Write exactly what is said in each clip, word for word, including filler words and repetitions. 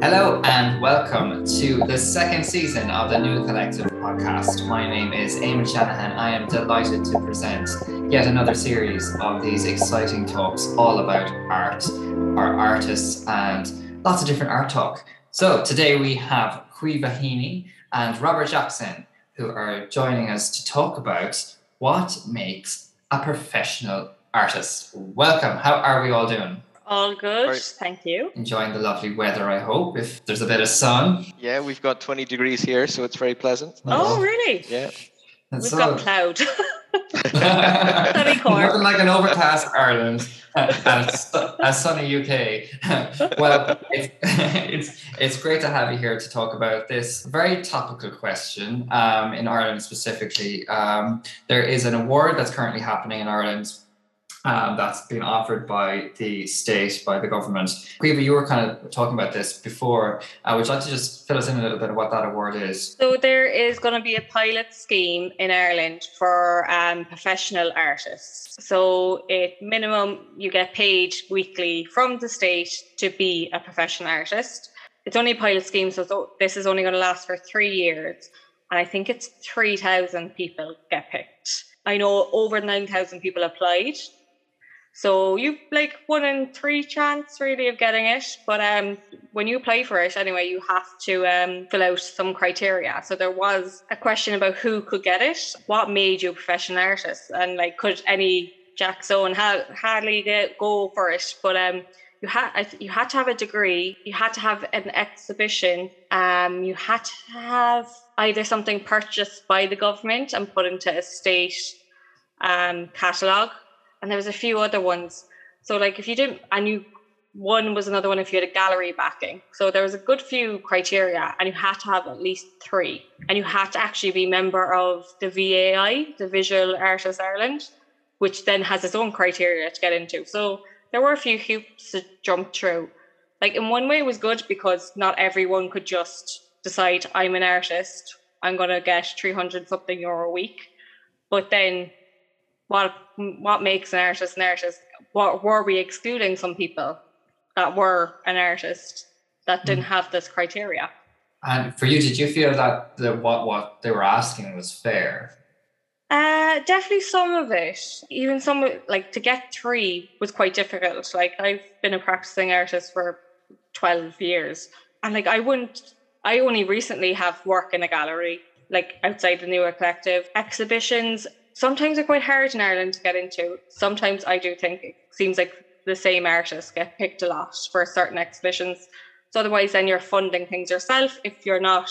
Hello and welcome to the second season of the Nua Collective Podcast. My name is Eamonn Shanahan. I am delighted to present yet another series of these exciting talks all about art, our artists, and lots of different art talk. So today we have Caoimhe Heaney and Robert Jackson, who are joining us to talk about what makes a professional artist. Welcome. How are we all doing? All good, right. Thank you. Enjoying the lovely weather, I hope, if there's a bit of sun. Yeah, we've got twenty degrees here, so it's very pleasant. Oh, oh really? Yeah. And we've so, got cloud. Nothing like an overcast Ireland and a sunny U K. Well, it's, it's, it's great to have you here to talk about this very topical question um, in Ireland specifically. Um, there is an award that's currently happening in Ireland Um, that's been offered by the state, by the government. Caoimhe, you were kind of talking about this before. Uh, would you like to just fill us in a little bit of what that award is? So there is going to be a pilot scheme in Ireland for um, professional artists. So at minimum, you get paid weekly from the state to be a professional artist. It's only a pilot scheme, so this is only going to last for three years. And I think it's three thousand people get picked. I know over nine thousand people applied. So you've like one in three chance really of getting it. But um, when you apply for it anyway, you have to um, fill out some criteria. So there was a question about who could get it. What made you a professional artist? And like, could any Jack so and ha- hardly get, go for it? But um, you, ha- you had to have a degree. You had to have an exhibition. Um, you had to have either something purchased by the government and put into a state um, catalogue. And there was a few other ones. So like if you didn't, and you, one was another one if you had a gallery backing. So there was a good few criteria and you had to have at least three. And you had to actually be a member of the V A I, the Visual Artists Ireland, which then has its own criteria to get into. So there were a few hoops to jump through. Like in one way it was good because not everyone could just decide I'm an artist, I'm going to get three hundred something euro a week. But then What what makes an artist an artist? What were we excluding some people that were an artist that didn't have this criteria? And for you, did you feel that the what what they were asking was fair? Uh, definitely some of it. Even some like to get three was quite difficult. Like I've been a practicing artist for twelve years, and like I wouldn't. I only recently have work in a gallery, like outside the Nua Collective exhibitions. Sometimes they're quite hard in Ireland to get into. Sometimes I do think it seems like the same artists get picked a lot for certain exhibitions. So otherwise then you're funding things yourself. If you're not,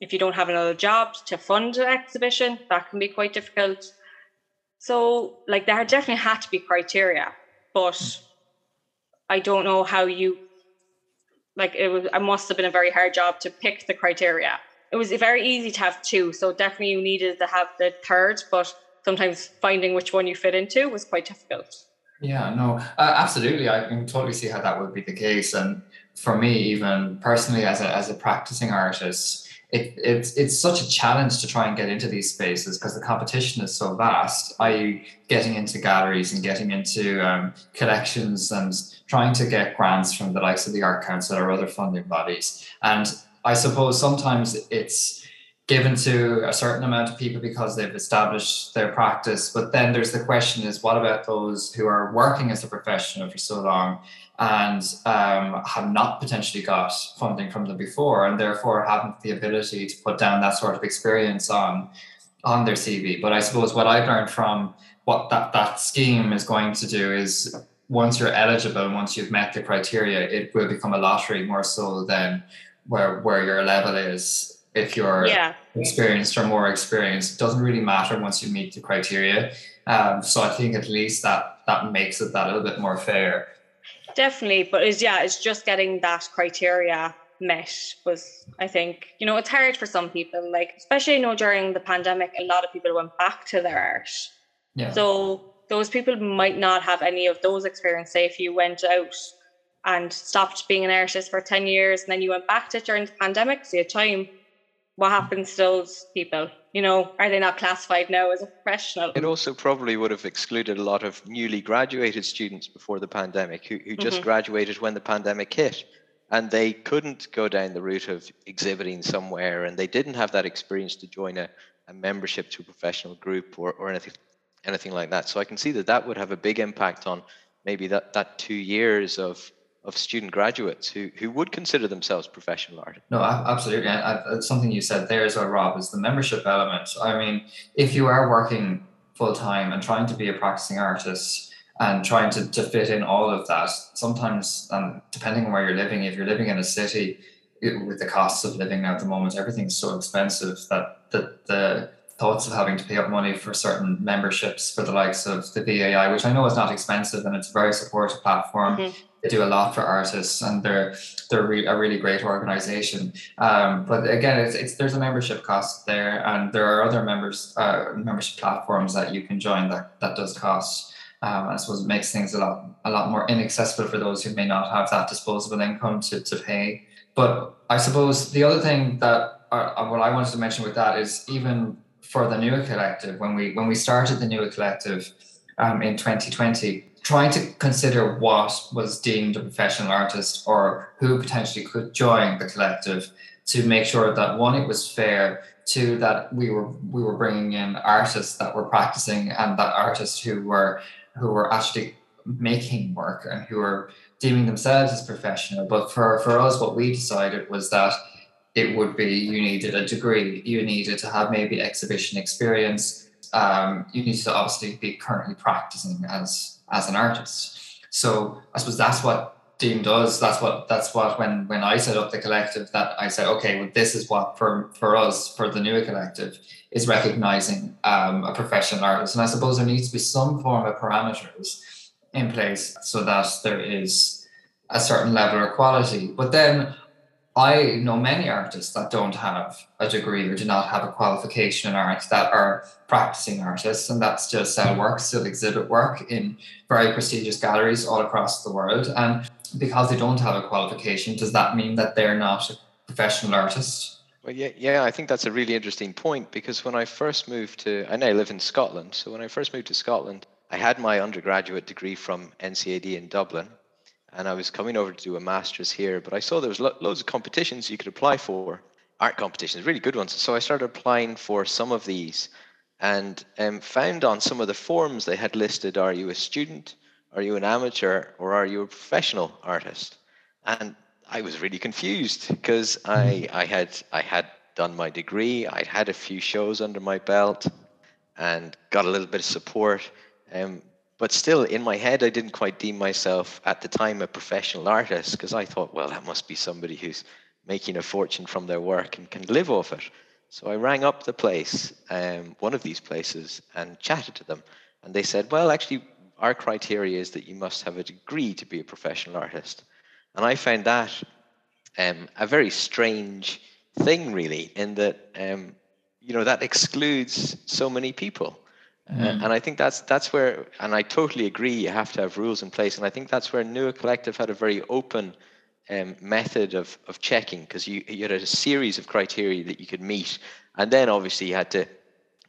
if you don't have another job to fund an exhibition, that can be quite difficult. So like there definitely had to be criteria, but I don't know how you, like it was, it must have been a very hard job to pick the criteria. It was very easy to have two, so definitely you needed to have the third, but sometimes finding which one you fit into was quite difficult. Yeah, no, uh, absolutely. I can totally see how that would be the case. And for me, even personally, as a as a practicing artist, it, it's it's such a challenge to try and get into these spaces because the competition is so vast, that is getting into galleries and getting into um, collections and trying to get grants from the likes of the Art Council or other funding bodies. And I suppose sometimes it's given to a certain amount of people because they've established their practice. But then there's the question is, what about those who are working as a professional for so long and um, have not potentially got funding from them before and therefore haven't the ability to put down that sort of experience on, on their C V? But I suppose what I've learned from what that, that scheme is going to do is once you're eligible, once you've met the criteria, it will become a lottery more so than where where your level is. If you're yeah. experienced or more experienced, it doesn't really matter once you meet the criteria. Um, so I think at least that that makes it that a little bit more fair. Definitely, but it's, yeah, it's just getting that criteria met was, I think, you know, it's hard for some people, like, especially, you know, during the pandemic, a lot of people went back to their art. Yeah. So those people might not have any of those experiences. Say if you went out and stopped being an artist for ten years and then you went back to it during the pandemic, so you had time what happens to those people? You know, are they not classified now as a professional? It also probably would have excluded a lot of newly graduated students before the pandemic who, who just mm-hmm. graduated when the pandemic hit, and they couldn't go down the route of exhibiting somewhere, and they didn't have that experience to join a, a membership to a professional group or, or anything anything like that. So I can see that that would have a big impact on maybe that, that two years of of student graduates who who would consider themselves professional artists. No, absolutely. And I, something you said there as well, Rob, is the membership element. I mean, if you are working full-time and trying to be a practicing artist and trying to, to fit in all of that, sometimes, and depending on where you're living, if you're living in a city, it, with the costs of living at the moment, everything's so expensive that the, the thoughts of having to pay up money for certain memberships for the likes of the V A I, which I know is not expensive and it's a very supportive platform. Mm-hmm. They do a lot for artists, and they're they're re- a really great organisation. Um, but again, it's, it's there's a membership cost there, and there are other members uh, membership platforms that you can join that that does cost. Um, I suppose it makes things a lot a lot more inaccessible for those who may not have that disposable income to to pay. But I suppose the other thing that uh, what I wanted to mention with that is even for the Nua Collective, when we when we started the Nua Collective um, in twenty twenty. Trying to consider what was deemed a professional artist or who potentially could join the collective, to make sure that, one, it was fair, two, that we were we were bringing in artists that were practicing, and that artists who were who were actually making work and who were deeming themselves as professional. But for, for us, what we decided was that it would be, you needed a degree, you needed to have maybe exhibition experience, um, you needed to obviously be currently practicing as as an artist. So I suppose that's what deemed us, that's what that's what when when I set up the collective, that I said, okay, well, this is what for for us, for the Nua Collective, is recognizing um, a professional artist. And I suppose there needs to be some form of parameters in place so that there is a certain level of quality. But then I know many artists that don't have a degree or do not have a qualification in art that are practicing artists and that still sell work, still exhibit work in very prestigious galleries all across the world. And because they don't have a qualification, does that mean that they're not a professional artist? Well, yeah, yeah, I think that's a really interesting point, because when I first moved to, I now live in Scotland, so when I first moved to Scotland, I had my undergraduate degree from N C A D in Dublin. And I was coming over to do a master's here, but I saw there was lo- loads of competitions you could apply for, art competitions, really good ones. So I started applying for some of these, and um, found on some of the forms they had listed, are you a student, are you an amateur, or are you a professional artist? And I was really confused, because I, I had I had done my degree, I had a few shows under my belt, and got a little bit of support. Um, But still, in my head, I didn't quite deem myself at the time a professional artist, because I thought, well, that must be somebody who's making a fortune from their work and can live off it. So I rang up the place, um, one of these places, and chatted to them. And they said, well, actually, our criteria is that you must have a degree to be a professional artist. And I found that um, a very strange thing, really, in that, um, you know, that excludes so many people. Mm. Uh, and I think that's that's where, and I totally agree, you have to have rules in place. And I think that's where Nua Collective had a very open um, method of of checking, because you, you had a series of criteria that you could meet. And then obviously you had to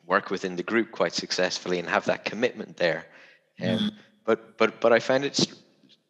work within the group quite successfully and have that commitment there. Um, mm. But but but I found it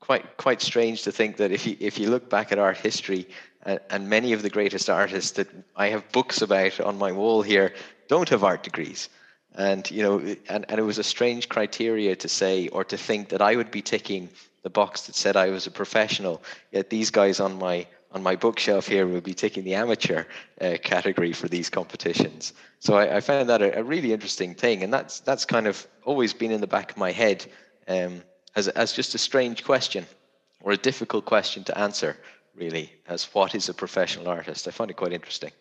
quite quite strange to think that if you, if you look back at art history, uh, and many of the greatest artists that I have books about on my wall here don't have art degrees. And, you know, and, and it was a strange criteria to say, or to think that I would be ticking the box that said I was a professional, yet these guys on my on my bookshelf here would be ticking the amateur uh, category for these competitions. So I, I found that a, a really interesting thing. And that's that's kind of always been in the back of my head um, as as just a strange question, or a difficult question to answer, really, as what is a professional artist? I find it quite interesting.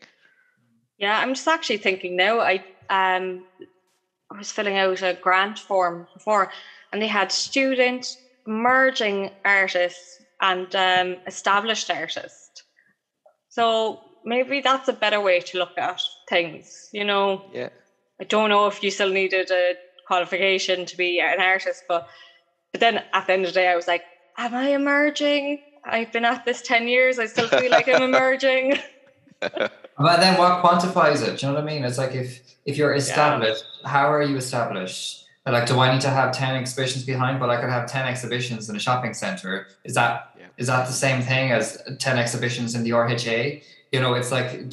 Yeah, I'm just actually thinking now, I... um. I was filling out a grant form before, and they had student, emerging artists, and um, established artists. So maybe that's a better way to look at things, you know. Yeah. I don't know if you still needed a qualification to be an artist, but but then at the end of the day, I was like, am I emerging? I've been at this ten years. I still feel like I'm emerging. But then what quantifies it? Do you know what I mean? It's like, if if you're established, yeah. how are you established? Like, do I need to have ten exhibitions behind, but I could have ten exhibitions in a shopping center? Is that yeah. is that the same thing as ten exhibitions in the R H A? You know, it's like,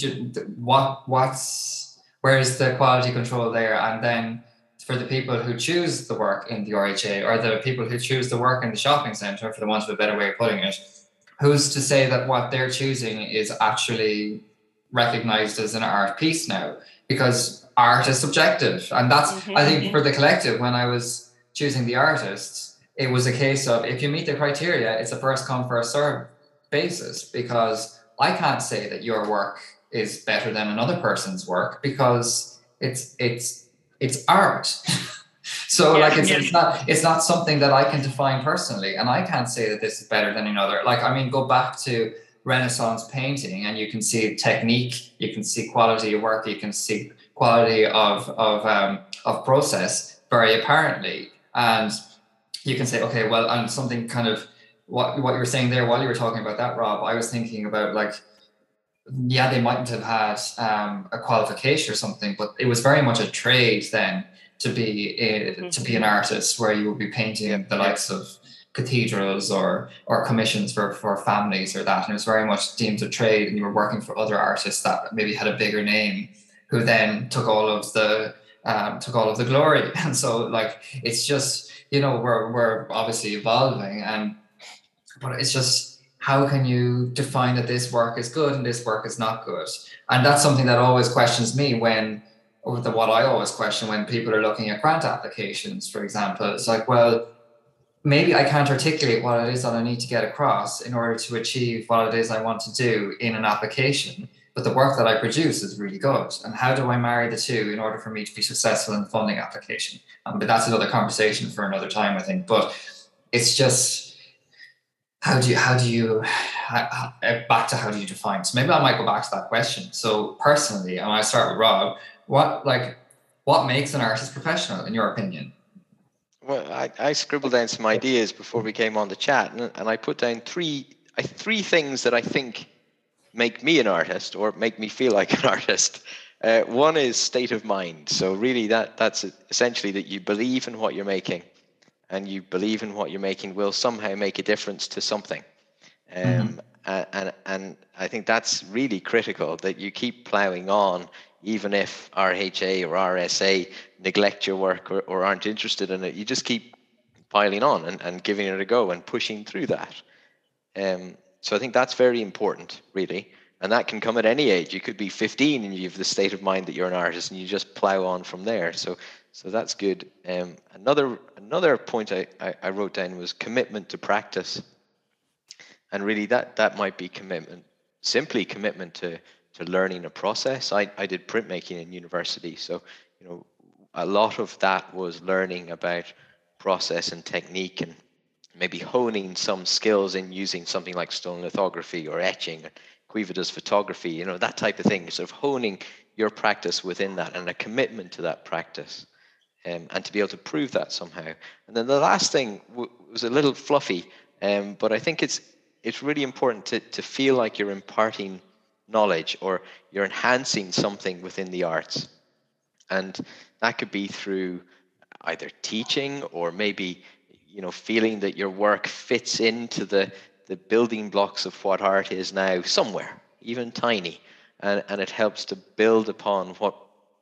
what what's where's the quality control there? And then for the people who choose the work in the R H A, or the people who choose the work in the shopping center, for the want of a better way of putting it, who's to say that what they're choosing is actually recognized as an art piece now? Because art is subjective, and that's mm-hmm. I think for the collective, when I was choosing the artists, it was a case of, if you meet the criteria, it's a first come first serve basis, because I can't say that your work is better than another person's work, because it's it's it's art. So yeah, like it's, yeah. it's not it's not something that I can define personally, and I can't say that this is better than another. Like, I mean, go back to Renaissance painting and you can see technique, you can see quality of work, you can see quality of of um of process very apparently, and you can say, okay, well, and something kind of what what you were saying there while you were talking about that, Rob, I was thinking about, like, yeah, they mightn't have had um a qualification or something, but it was very much a trade then to be a, mm-hmm. to be an artist, where you would be painting the likes of cathedrals or or commissions for for families or that, and it was very much deemed a trade, and you were working for other artists that maybe had a bigger name, who then took all of the um, took all of the glory. And so, like, it's just, you know, we're we're obviously evolving, and but it's just, how can you define that this work is good and this work is not good? And that's something that always questions me when, or the, what I always question when people are looking at grant applications, for example. It's like, well, maybe I can't articulate what it is that I need to get across in order to achieve what it is I want to do in an application, but the work that I produce is really good. And how do I marry the two in order for me to be successful in the funding application? Um, but that's another conversation for another time, I think. But it's just, how do you, how do you, how, back to how do you define? So maybe I might go back to that question. So personally, and I start with Rob, what, like, what makes an artist professional in your opinion? Well, I, I scribbled down some ideas before we came on the chat, and, and I put down three I, three things that I think make me an artist, or make me feel like an artist. Uh, one is state of mind. So really, that that's essentially that you believe in what you're making, and you believe in what you're making will somehow make a difference to something. Um, mm-hmm. and, and and I think that's really critical, that you keep ploughing on, even if R H A or R S A neglect your work, or, or aren't interested in it. You just keep piling on and, and giving it a go and pushing through that. Um, so I think that's very important, really. And that can come at any age. You could be fifteen and you have the state of mind that you're an artist, and you just plow on from there. So so that's good. Um, another another point I, I, I wrote down was commitment to practice. And really that, that might be commitment, simply commitment to to learning a process. I, I did printmaking in university. So, you know, a lot of that was learning about process and technique, and maybe honing some skills in using something like stone lithography or etching, Cuivitas photography, you know, that type of thing. Sort of honing your practice within that, and a commitment to that practice, um, and to be able to prove that somehow. And then the last thing w- was a little fluffy, um, but I think it's it's really important to to feel like you're imparting knowledge, or you're enhancing something within the arts. And that could be through either teaching, or maybe, you know, feeling that your work fits into the the building blocks of what art is now somewhere, even tiny, and and it helps to build upon what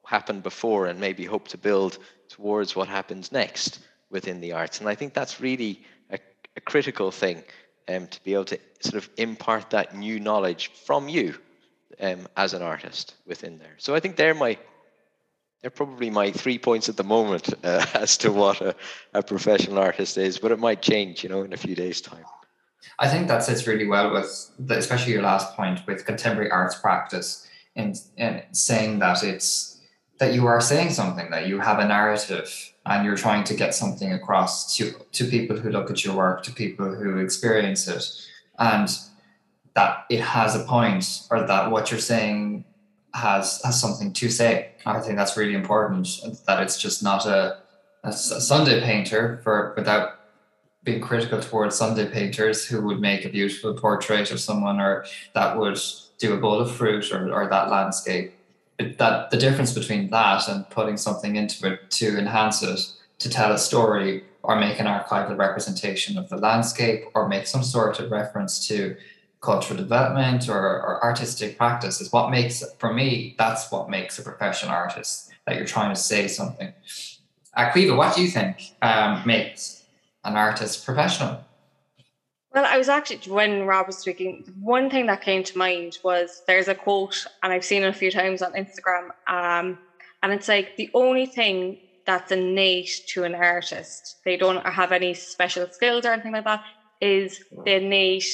happened before, and maybe hope to build towards what happens next within the arts. And I think that's really a, a critical thing, um, to be able to sort of impart that new knowledge from you, Um, as an artist within there. So I think they're my, they're probably my three points at the moment uh, as to what a, a professional artist is, but it might change, you know, in a few days' time. I think that sits really well with, the, especially your last point with contemporary arts practice, in, in saying that it's, that you are saying something, that you have a narrative, and you're trying to get something across to, to people who look at your work, to people who experience it, and that it has a point, or that what you're saying has has something to say. I think that's really important, that it's just not a, a Sunday painter, for without being critical towards Sunday painters who would make a beautiful portrait of someone, or that would do a bowl of fruit or, or that landscape. But that the difference between that and putting something into it to enhance it, to tell a story or make an archival representation of the landscape or make some sort of reference to cultural development or, or artistic practice is what makes, for me, that's what makes a professional artist, that you're trying to say something. Caoimhe, what do you think um, makes an artist professional? Well, I was actually, when Rob was speaking, one thing that came to mind was there's a quote, and I've seen it a few times on Instagram, um, and it's like, the only thing that's innate to an artist, they don't have any special skills or anything like that, is the innate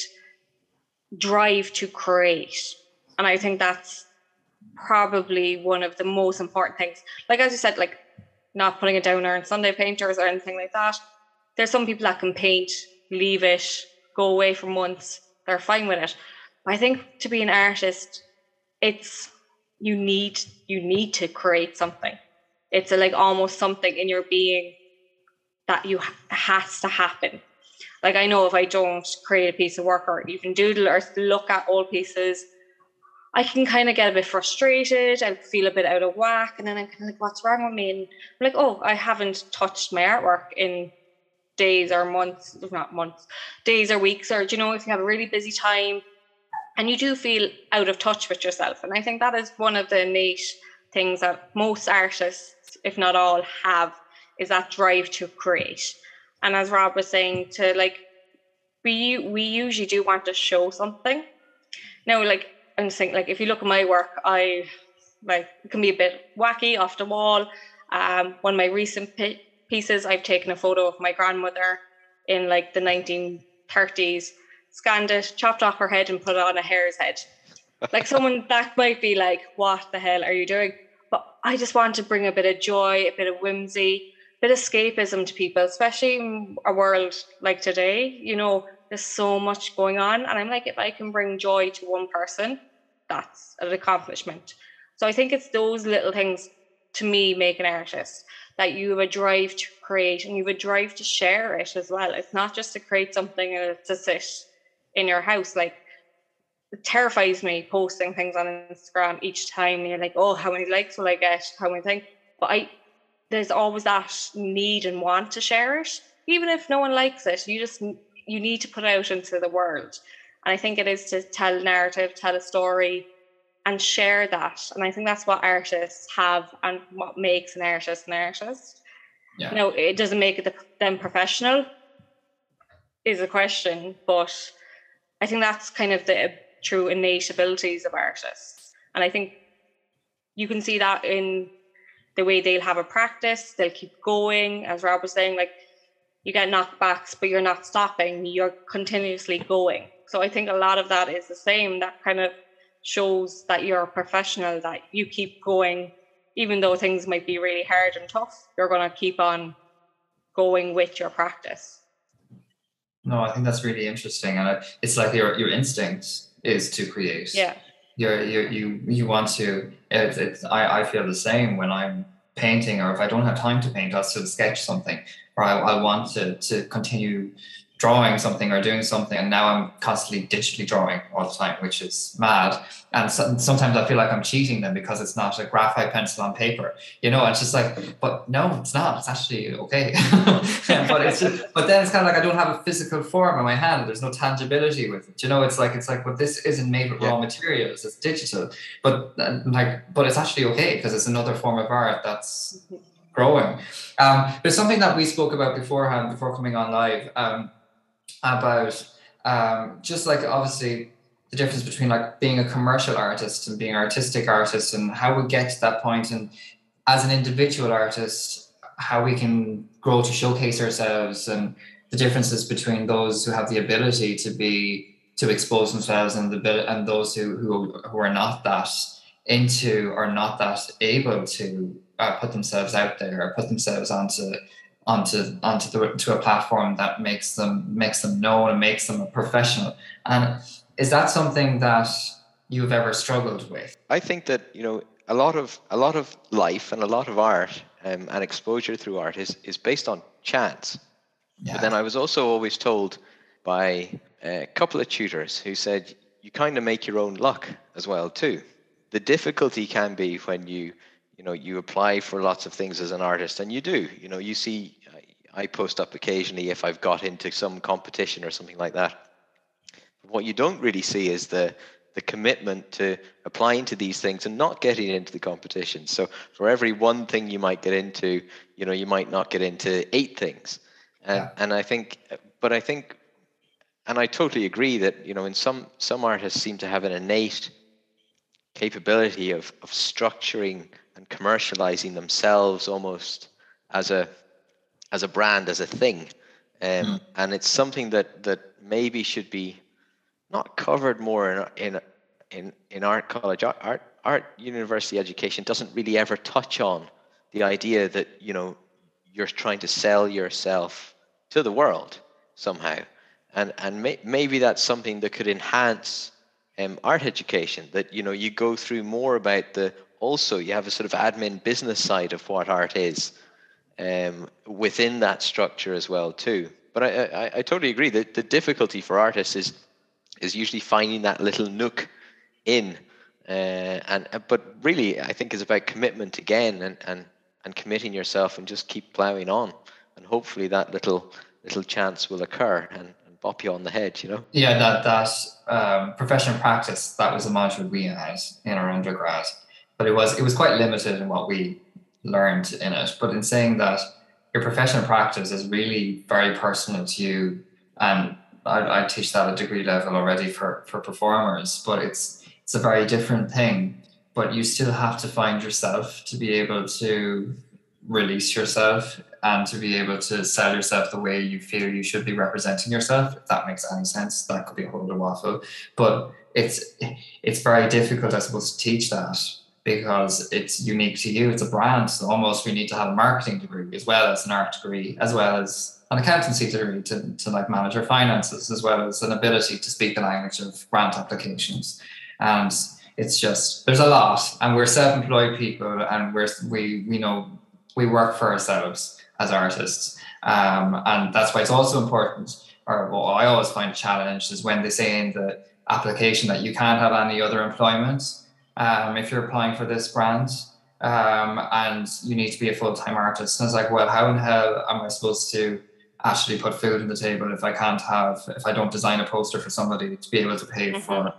drive to create. And I think that's probably one of the most important things. Like, as you said, like, not putting it down on Sunday painters or anything like that. There's some people that can paint, leave it, go away for months, they're fine with it. But I think to be an artist, it's you need you need to create something. It's a, like almost something in your being that you has to happen. Like, I know if I don't create a piece of work or even doodle or look at old pieces, I can kind of get a bit frustrated. I feel a bit out of whack, and then I'm kind of like, what's wrong with me? And I'm like, oh, I haven't touched my artwork in days or months, if not months, days or weeks, or, you know, if you have a really busy time and you do feel out of touch with yourself. And I think that is one of the innate things that most artists, if not all, have, is that drive to create. And as Rob was saying, to like, we we usually do want to show something. Now, like, I'm just thinking, like, if you look at my work, I like it can be a bit wacky, off the wall. Um, one of my recent pi- pieces, I've taken a photo of my grandmother in like the nineteen thirties, scanned it, chopped off her head and put it on a hare's head. Like, someone that might be like, what the hell are you doing? But I just want to bring a bit of joy, a bit of whimsy, a bit of escapism to people, especially in a world like today. You know, there's so much going on. And I'm like, if I can bring joy to one person, that's an accomplishment. So I think it's those little things, to me, make an artist, that you have a drive to create and you have a drive to share it as well. It's not just to create something and to sit in your house. Like, it terrifies me posting things on Instagram each time. You're like, oh, how many likes will I get? How many things? But I, there's always that need and want to share it. Even if no one likes it, you just, you need to put it out into the world. And I think it is to tell a narrative, tell a story, and share that. And I think that's what artists have and what makes an artist an artist. Yeah. You know, it doesn't make it the, them professional is a question, but I think that's kind of the true innate abilities of artists. And I think you can see that in the way they'll have a practice, they'll keep going. As Rob was saying, like, you get knockbacks, but you're not stopping, you're continuously going. So I think a lot of that is the same, that kind of shows that you're a professional, that you keep going, even though things might be really hard and tough, you're going to keep on going with your practice. No, I think that's really interesting. And it's like your your instinct is to create. Yeah. You're, you're, you you want to, it's, it's, I, I feel the same when I'm painting, or if I don't have time to paint, I'll sort of sketch something, or I, I want to, to continue drawing something or doing something, and now I'm constantly digitally drawing all the time, which is mad. And so, sometimes I feel like I'm cheating them because it's not a graphite pencil on paper, you know. It's just like, but no, it's not. It's actually okay. but it's just, but then it's kind of like I don't have a physical form in my hand. There's no tangibility with it, you know. It's like it's like, well, this isn't made with raw materials. It's digital, but like, but it's actually okay because it's another form of art that's growing. Um, there's something that we spoke about beforehand before coming on live. Um, about um, just like obviously the difference between like being a commercial artist and being an artistic artist, and how we get to that point, and as an individual artist, how we can grow to showcase ourselves, and the differences between those who have the ability to be, to expose themselves, and the and those who who, who are not that into or not that able to uh, put themselves out there or put themselves onto onto onto the, to a platform that makes them makes them known and makes them a professional. And is that something that you've ever struggled with? I think that, you know, a lot of a lot of life and a lot of art um, and exposure through art is is based on chance. Yeah. But then I was also always told by a couple of tutors who said, you kind of make your own luck as well too. The difficulty can be when you, you know, you apply for lots of things as an artist, and you do, you know, you see, I post up occasionally if I've got into some competition or something like that. What you don't really see is the the commitment to applying to these things and not getting into the competition. So for every one thing you might get into, you know, you might not get into eight things. And, yeah. and I think, but I think, and I totally agree that, you know, in some, some artists seem to have an innate capability of, of structuring and commercializing themselves almost as a, as a brand, as a thing. Um, mm. And it's something that, that maybe should be not covered more in, in, in, in art college. Art, art, art university education doesn't really ever touch on the idea that, you know, you're trying to sell yourself to the world somehow. And, and may, maybe that's something that could enhance um, art education, that, you know, you go through more about the, also you have a sort of admin business side of what art is um, within that structure as well too. But I, I, I totally agree that the difficulty for artists is, is usually finding that little nook in. Uh, and But really, I think it's about commitment again, and, and, and committing yourself and just keep plowing on. And hopefully that little little chance will occur and, and bop you on the head, you know? Yeah, that, that um, professional practice, that was a module we had in our undergrad. But it was, it was quite limited in what we learned in it. But in saying that, your professional practice is really very personal to you, and I, I teach that at degree level already for, for performers, but it's it's a very different thing. But you still have to find yourself to be able to release yourself and to be able to sell yourself the way you feel you should be representing yourself, if that makes any sense. That could be a whole lot of waffle. But it's it's very difficult, I suppose, to teach that because it's unique to you. It's a brand. So almost we need to have a marketing degree as well as an art degree, as well as an accountancy degree to, to like manage our finances, as well as an ability to speak the language of grant applications. And it's just, there's a lot, and we're self-employed people, and we're, we, we know, we work for ourselves as artists. Um, and that's why it's also important, or what I always find a challenge is when they say in the application that you can't have any other employment um, if you're applying for this grant. Um, and you need to be a full-time artist. And it's like, well, how in hell am I supposed to actually put food on the table if I can't have, if I don't design a poster for somebody to be able to pay mm-hmm. for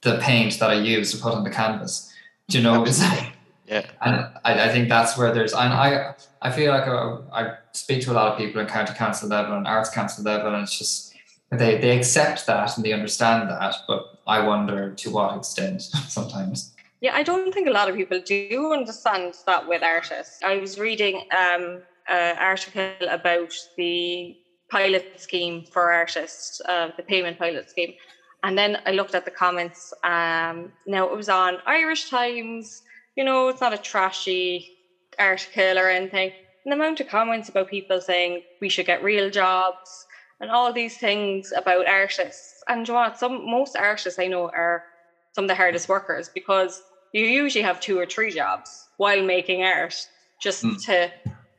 the paint that I use to put on the canvas? Do you know? It's like, yeah. And I, I think that's where there's, and I, I feel like I, I speak to a lot of people in county council level and arts council level, and it's just, they, they accept that and they understand that, but I wonder to what extent sometimes. Yeah, I don't think a lot of people do understand that with artists. I was reading um, an article about the pilot scheme for artists, uh, the payment pilot scheme. And then I looked at the comments. Um, now, it was on Irish Times. You know, it's not a trashy article or anything. And the amount of comments about people saying we should get real jobs and all these things about artists. And you know what? Some, most artists I know are some of the hardest workers, because you usually have two or three jobs while making art just mm. to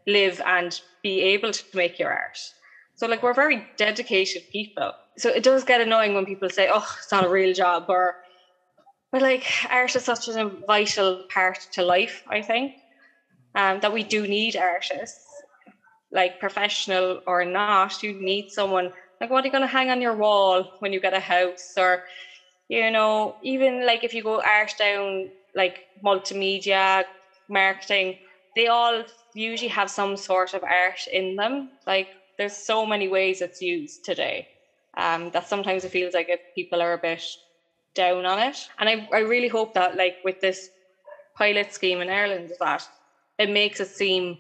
live and be able to make your art. So like, we're very dedicated people. So it does get annoying when people say, oh, it's not a real job, or, but like, art is such a vital part to life, I think, um, that we do need artists, like professional or not. You need someone, like, what are you going to hang on your wall when you get a house? Or, you know, even like if you go art down, like multimedia, marketing, they all usually have some sort of art in them. Like, there's so many ways it's used today um, that sometimes it feels like if people are a bit down on it. And I, I really hope that like with this pilot scheme in Ireland, that it makes it seem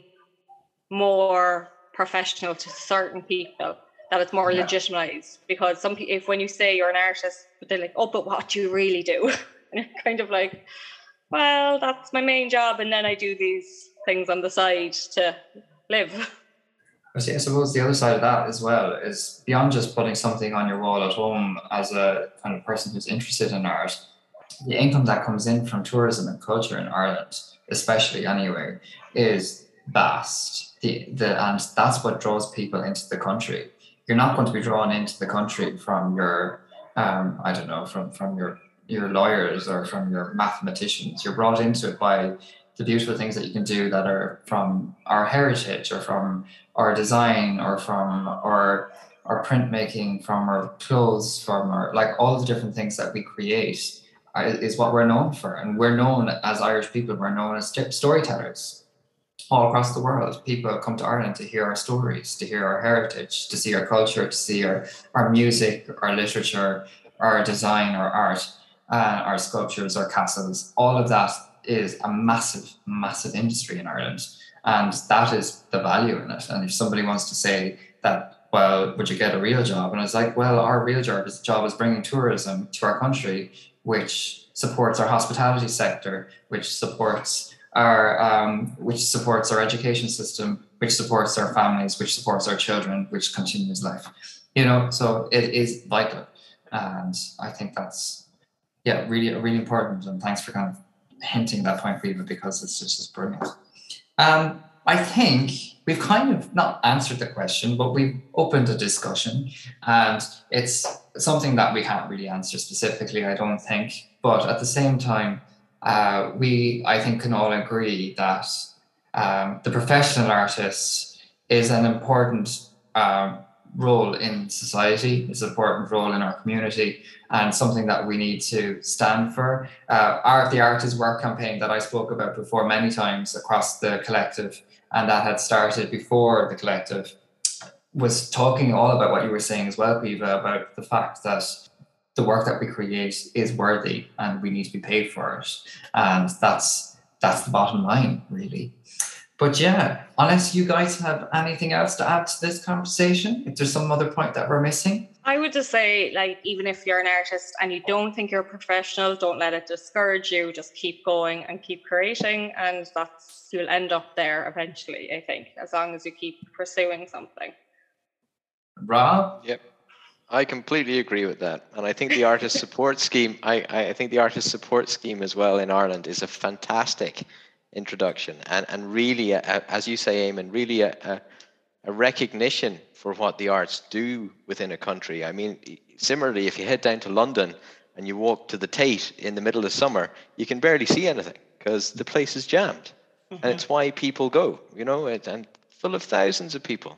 more professional to certain people, that it's more yeah. legitimized, because some people, if when you say you're an artist, they're like, oh, but what do you really do? And it's kind of like, well, that's my main job, and then I do these things on the side to live. I suppose the other side of that as well is beyond just putting something on your wall at home as a kind of person who's interested in art, the income that comes in from tourism and culture in Ireland, especially anyway, is vast. The, the, and that's what draws people into the country. You're not going to be drawn into the country from your um, I don't know, from, from your, your lawyers or from your mathematicians. You're brought into it by the beautiful things that you can do that are from our heritage or from our design or from our, our printmaking, from our clothes, from our, like all the different things that we create is what we're known for. And we're known as Irish people, we're known as storytellers all across the world. People come to Ireland to hear our stories, to hear our heritage, to see our culture, to see our, our music, our literature, our design, our art, uh, our sculptures, our castles. All of that is a massive, massive industry in Ireland. And that is the value in it. And if somebody wants to say that, well, would you get a real job? And it's like, well, our real job is, job is bringing tourism to our country, which supports our hospitality sector, which supports our, um, which supports our education system, which supports our families, which supports our children, which continues life. You know, so it is vital. And I think that's, yeah, really, really important. And thanks for kind of hinting that point, Viva, because it's just, just brilliant. Um, I think we've kind of not answered the question, but we've opened a discussion, and it's something that we can't really answer specifically, I don't think. But at the same time, uh, we, I think, can all agree that um, the professional artist is an important uh, role in society, it's an important role in our community, and something that we need to stand for. Uh, our, the Art is Work campaign that I spoke about before many times across the collective, and that had started before the collective, was talking all about what you were saying as well, Caoimhe, about the fact that the work that we create is worthy and we need to be paid for it. And that's that's the bottom line, really. But yeah, unless you guys have anything else to add to this conversation, if there's some other point that we're missing. I would just say, like, even if you're an artist and you don't think you're professional, don't let it discourage you. Just keep going and keep creating. And that's, you'll end up there eventually, I think, as long as you keep pursuing something. Rob? Yep. I completely agree with that. And I think the artist support scheme, I, I think the artist support scheme as well in Ireland is a fantastic introduction, and and really, a, a, as you say, Eamonn, really a, a, a recognition for what the arts do within a country. I mean, similarly, if you head down to London and you walk to the Tate in the middle of summer, you can barely see anything because the place is jammed. Mm-hmm. And it's why people go, you know, it, and full of thousands of people.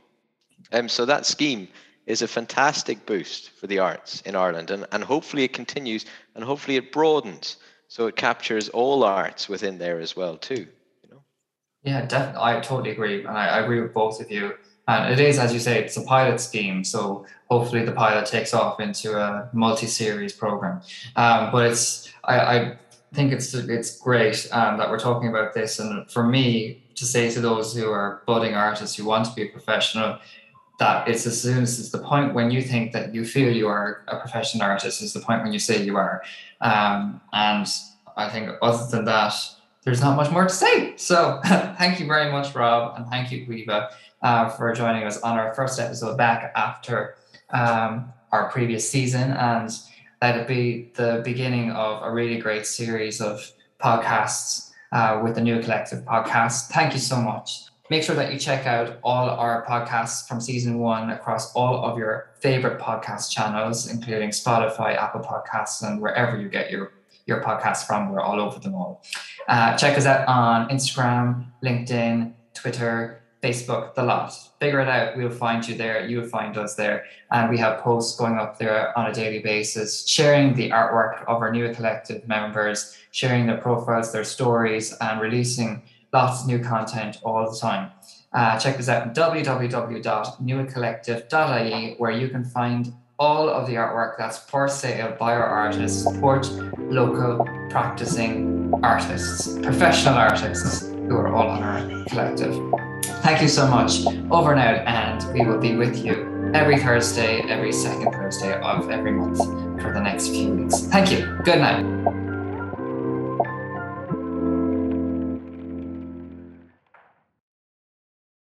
Um, so that scheme is a fantastic boost for the arts in Ireland, and, and hopefully it continues, and hopefully it broadens, so it captures all arts within there as well too. You know? Yeah, definitely. I totally agree, and I, I agree with both of you. And it is, as you say, it's a pilot scheme, so hopefully the pilot takes off into a multi-series program. Um, but it's, I, I think it's it's great um, that we're talking about this, and for me to say to those who are budding artists who want to be a professional, that it's as soon as it's the point when you think that you feel you are a professional artist is the point when you say you are. Um, and I think other than that, there's not much more to say. So thank you very much, Rob, and thank you, Caoimhe, uh, for joining us on our first episode back after um, our previous season. And let it be the beginning of a really great series of podcasts uh, with the Nua Collective Podcast. Thank you so much. Make sure that you check out all our podcasts from season one across all of your favorite podcast channels, including Spotify, Apple Podcasts, and wherever you get your, your podcasts from. We're all over them all. Uh, check us out on Instagram, LinkedIn, Twitter, Facebook, the lot. Figure it out. We'll find you there. You'll find us there. And we have posts going up there on a daily basis, sharing the artwork of our Nua Collective members, sharing their profiles, their stories, and releasing lots of new content all the time. Uh, check us out on w w w dot nua collective dot i e, where you can find all of the artwork that's for sale by our artists. Support local practicing artists, professional artists who are all on our collective. Thank you so much. Over and out, and we will be with you every Thursday, every second Thursday of every month for the next few weeks. Thank you. Good night.